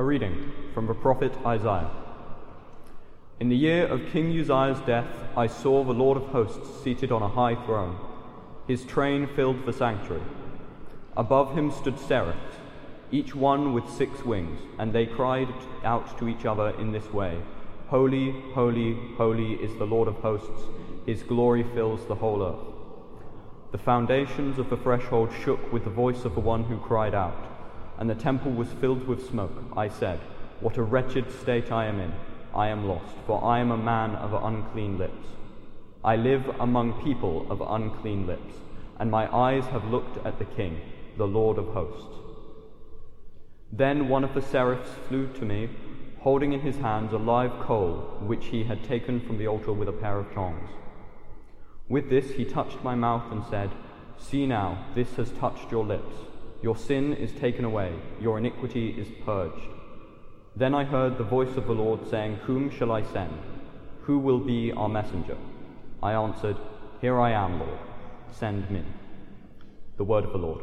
A reading from the prophet Isaiah. In the year of King Uzziah's death, I saw the Lord of hosts seated on a high throne. His train filled the sanctuary. Above him stood seraphs, each one with six wings, and they cried out to each other in this way, Holy, holy, holy is the Lord of hosts. His glory fills the whole earth. The foundations of the threshold shook with the voice of the one who cried out, and the temple was filled with smoke. I said, What a wretched state I am in. I am lost, for I am a man of unclean lips. I live among people of unclean lips, and my eyes have looked at the King, the Lord of hosts. Then one of the seraphs flew to me, holding in his hands a live coal, which he had taken from the altar with a pair of tongs. With this he touched my mouth and said, See now, this has touched your lips. Your sin is taken away, your iniquity is purged. Then I heard the voice of the Lord saying, Whom shall I send? Who will be our messenger? I answered, Here I am, Lord, send me. The word of the Lord.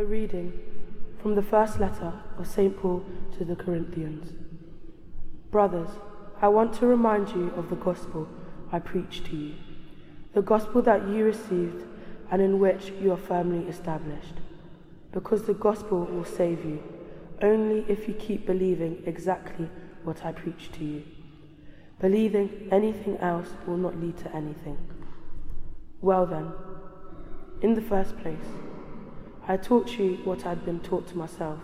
A reading from the first letter of St. Paul to the Corinthians. Brothers, I want to remind you of the gospel I preached to you, the gospel that you received and in which you are firmly established, because the gospel will save you only if you keep believing exactly what I preached to you. Believing anything else will not lead to anything. Well then, in the first place, I taught you what I'd been taught to myself,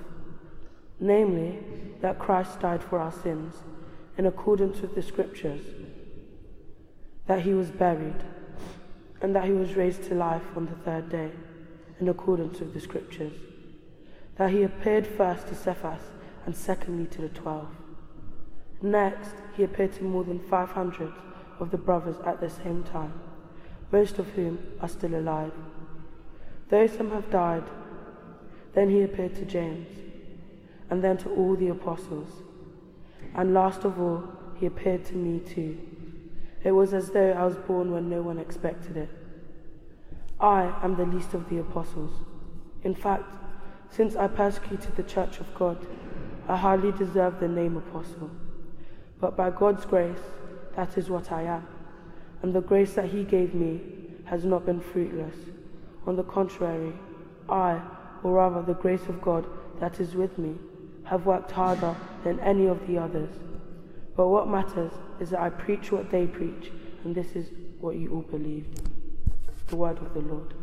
namely, that Christ died for our sins in accordance with the Scriptures, that he was buried, and that he was raised to life on the third day in accordance with the Scriptures, that he appeared first to Cephas and secondly to the 12. Next, he appeared to more than 500 of the brothers at the same time, most of whom are still alive, though some have died. Then he appeared to James, and then to all the apostles. And last of all, he appeared to me too. It was as though I was born when no one expected it. I am the least of the apostles. In fact, since I persecuted the church of God, I hardly deserve the name apostle. But by God's grace, that is what I am. And the grace that he gave me has not been fruitless. On the contrary, I, or rather the grace of God that is with me, have worked harder than any of the others. But what matters is that I preach what they preach, and this is what you all believed. The word of the Lord.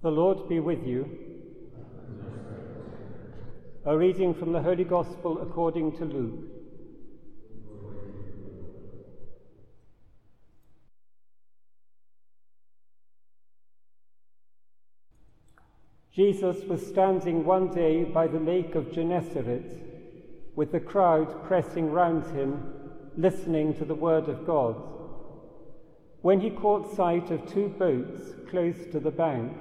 The Lord be with you. A reading from the Holy Gospel according to Luke. Jesus was standing one day by the lake of Gennesaret, with the crowd pressing round him, listening to the word of God, when he caught sight of two boats close to the bank.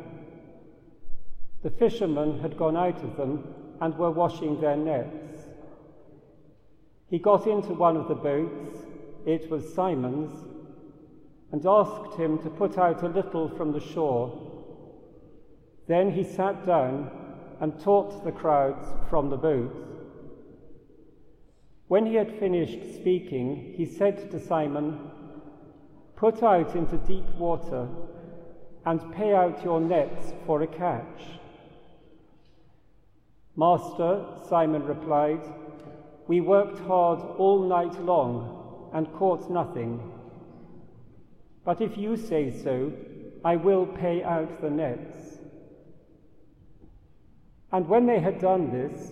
The fishermen had gone out of them and were washing their nets. He got into one of the boats, it was Simon's, and asked him to put out a little from the shore. Then he sat down and taught the crowds from the boat. When he had finished speaking, he said to Simon, "Put out into deep water and pay out your nets for a catch." "Master," Simon replied, "we worked hard all night long and caught nothing. But if you say so, I will pay out the nets." And when they had done this,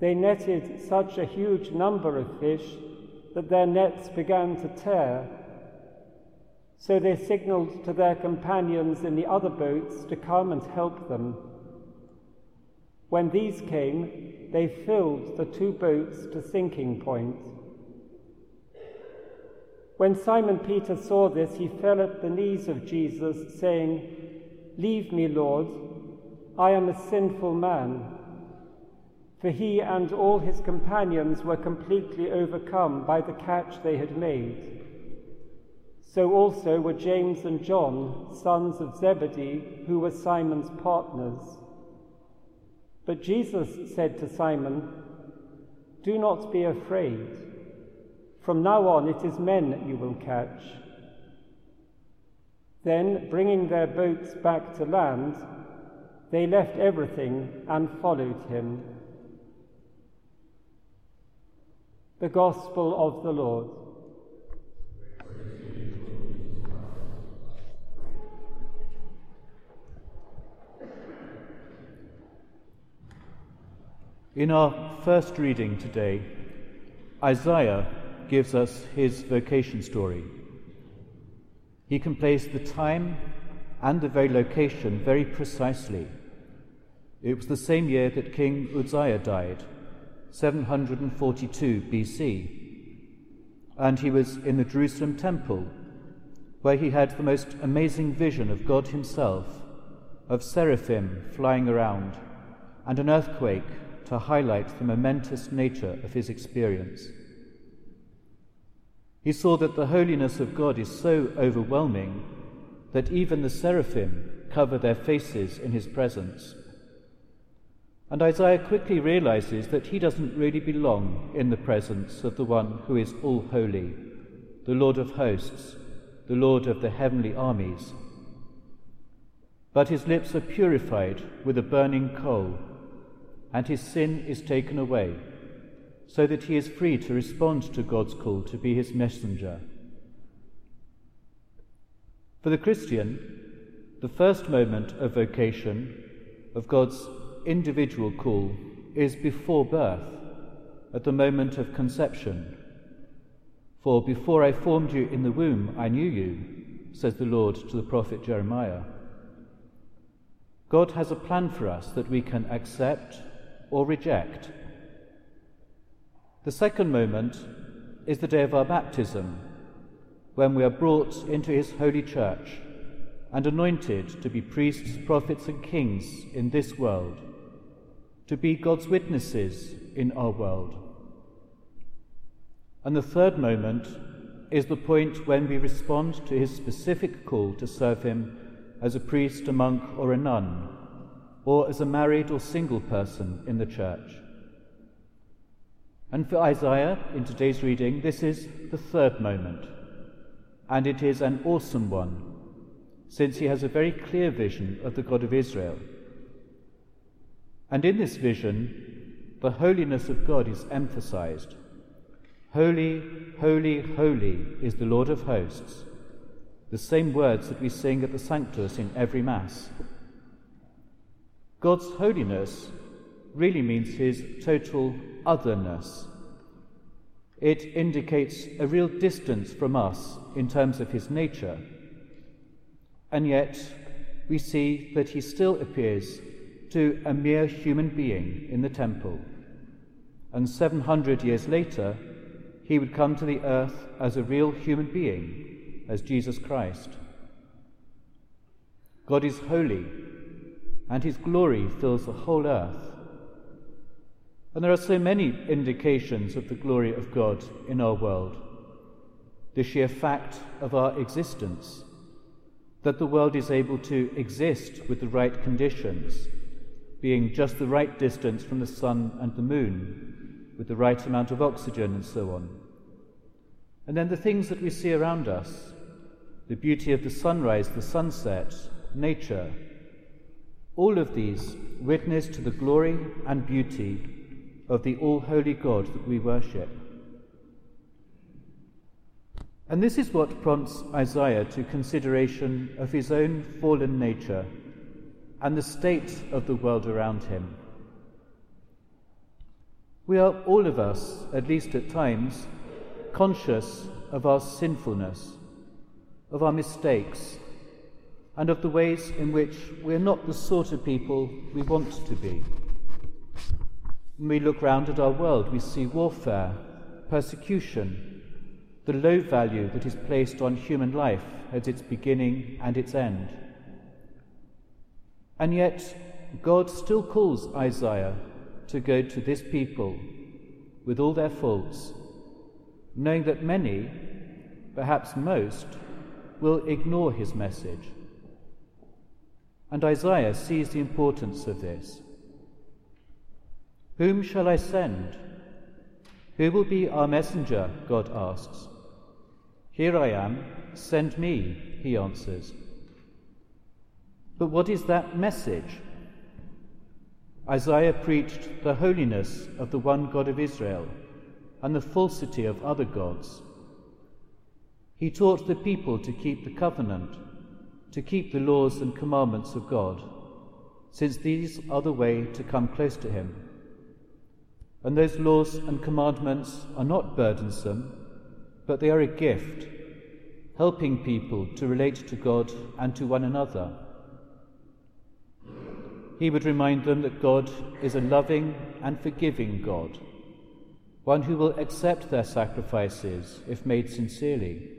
they netted such a huge number of fish that their nets began to tear. So they signalled to their companions in the other boats to come and help them. When these came, they filled the two boats to sinking point. When Simon Peter saw this, he fell at the knees of Jesus, saying, "Leave me, Lord, I am a sinful man." For he and all his companions were completely overcome by the catch they had made. So also were James and John, sons of Zebedee, who were Simon's partners. But Jesus said to Simon, "Do not be afraid. From now on it is men you will catch." Then, bringing their boats back to land, they left everything and followed him. The Gospel of the Lord. In our first reading today, Isaiah gives us his vocation story. He can place the time and the very location very precisely. It was the same year that King Uzziah died, 742 BC, and he was in the Jerusalem temple, where he had the most amazing vision of God himself, of seraphim flying around, and an earthquake to highlight the momentous nature of his experience. He saw that the holiness of God is so overwhelming that even the seraphim cover their faces in his presence. And Isaiah quickly realizes that he doesn't really belong in the presence of the one who is all holy, the Lord of hosts, the Lord of the heavenly armies. But his lips are purified with a burning coal, and his sin is taken away, so that he is free to respond to God's call to be his messenger. For the Christian, the first moment of vocation, of God's individual call, is before birth, at the moment of conception. "For before I formed you in the womb, I knew you," says the Lord to the prophet Jeremiah. God has a plan for us that we can accept or reject. The second moment is the day of our baptism, when we are brought into his holy church and anointed to be priests, prophets and kings in this world, to be God's witnesses in our world. And the third moment is the point when we respond to his specific call to serve him as a priest, a monk or a nun, or as a married or single person in the church. And for Isaiah, in today's reading, this is the third moment, and it is an awesome one, since he has a very clear vision of the God of Israel. And in this vision, the holiness of God is emphasized. "Holy, holy, holy is the Lord of hosts," the same words that we sing at the Sanctus in every Mass. God's holiness really means his total otherness. It indicates a real distance from us in terms of his nature, and yet we see that he still appears to a mere human being in the temple, and 700 years later he would come to the earth as a real human being, as Jesus Christ. God is holy, and his glory fills the whole earth. And there are so many indications of the glory of God in our world. The sheer fact of our existence, that the world is able to exist with the right conditions, being just the right distance from the sun and the moon, with the right amount of oxygen and so on. And then the things that we see around us, the beauty of the sunrise, the sunset, nature, all of these witness to the glory and beauty of the all-holy God that we worship. And this is what prompts Isaiah to consideration of his own fallen nature and the state of the world around him. We are all of us, at least at times, conscious of our sinfulness, of our mistakes, and of the ways in which we're not the sort of people we want to be. When we look round at our world, we see warfare, persecution, the low value that is placed on human life at its beginning and its end. And yet, God still calls Isaiah to go to this people with all their faults, knowing that many, perhaps most, will ignore his message. And Isaiah sees the importance of this. Whom shall I send? Who will be our messenger? God asks. Here I am, send me, he answers. But what is that message? Isaiah preached the holiness of the one God of Israel and the falsity of other gods. He taught the people to keep the covenant, to keep the laws and commandments of God, since these are the way to come close to him. And those laws and commandments are not burdensome, but they are a gift, helping people to relate to God and to one another. He would remind them that God is a loving and forgiving God, one who will accept their sacrifices if made sincerely.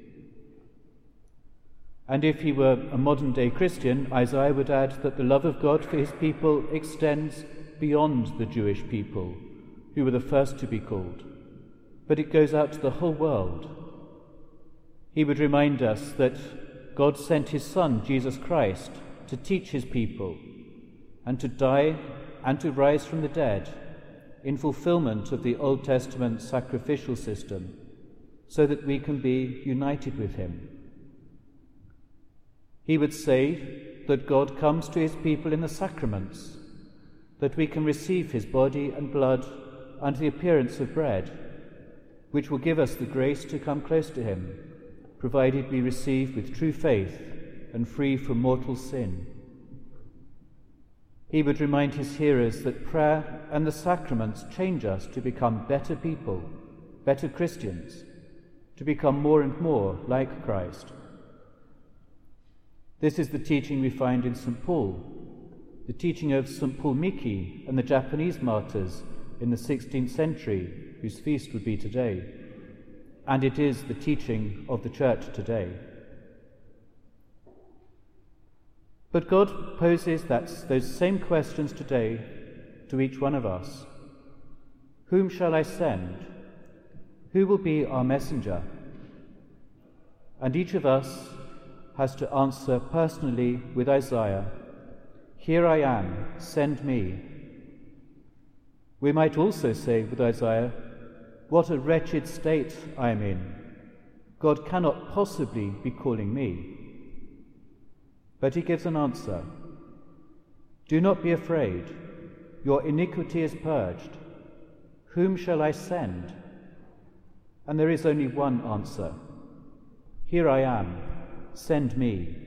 And if he were a modern-day Christian, Isaiah would add that the love of God for his people extends beyond the Jewish people, who were the first to be called, but it goes out to the whole world. He would remind us that God sent his Son, Jesus Christ, to teach his people, and to die and to rise from the dead in fulfillment of the Old Testament sacrificial system, so that we can be united with him. He would say that God comes to his people in the sacraments, that we can receive his body and blood and the appearance of bread, which will give us the grace to come close to him, provided we receive with true faith and free from mortal sin. He would remind his hearers that prayer and the sacraments change us to become better people, better Christians, to become more and more like Christ. This is the teaching we find in St. Paul, the teaching of St. Paul Miki and the Japanese martyrs in the 16th century, whose feast would be today, and it is the teaching of the Church today. But God poses those same questions today to each one of us. Whom shall I send? Who will be our messenger? And each of us has to answer personally with Isaiah, "Here I am, send me." We might also say with Isaiah, "What a wretched state I am in. God cannot possibly be calling me." But he gives an answer. "Do not be afraid. Your iniquity is purged. Whom shall I send?" And there is only one answer. "Here I am. Send me."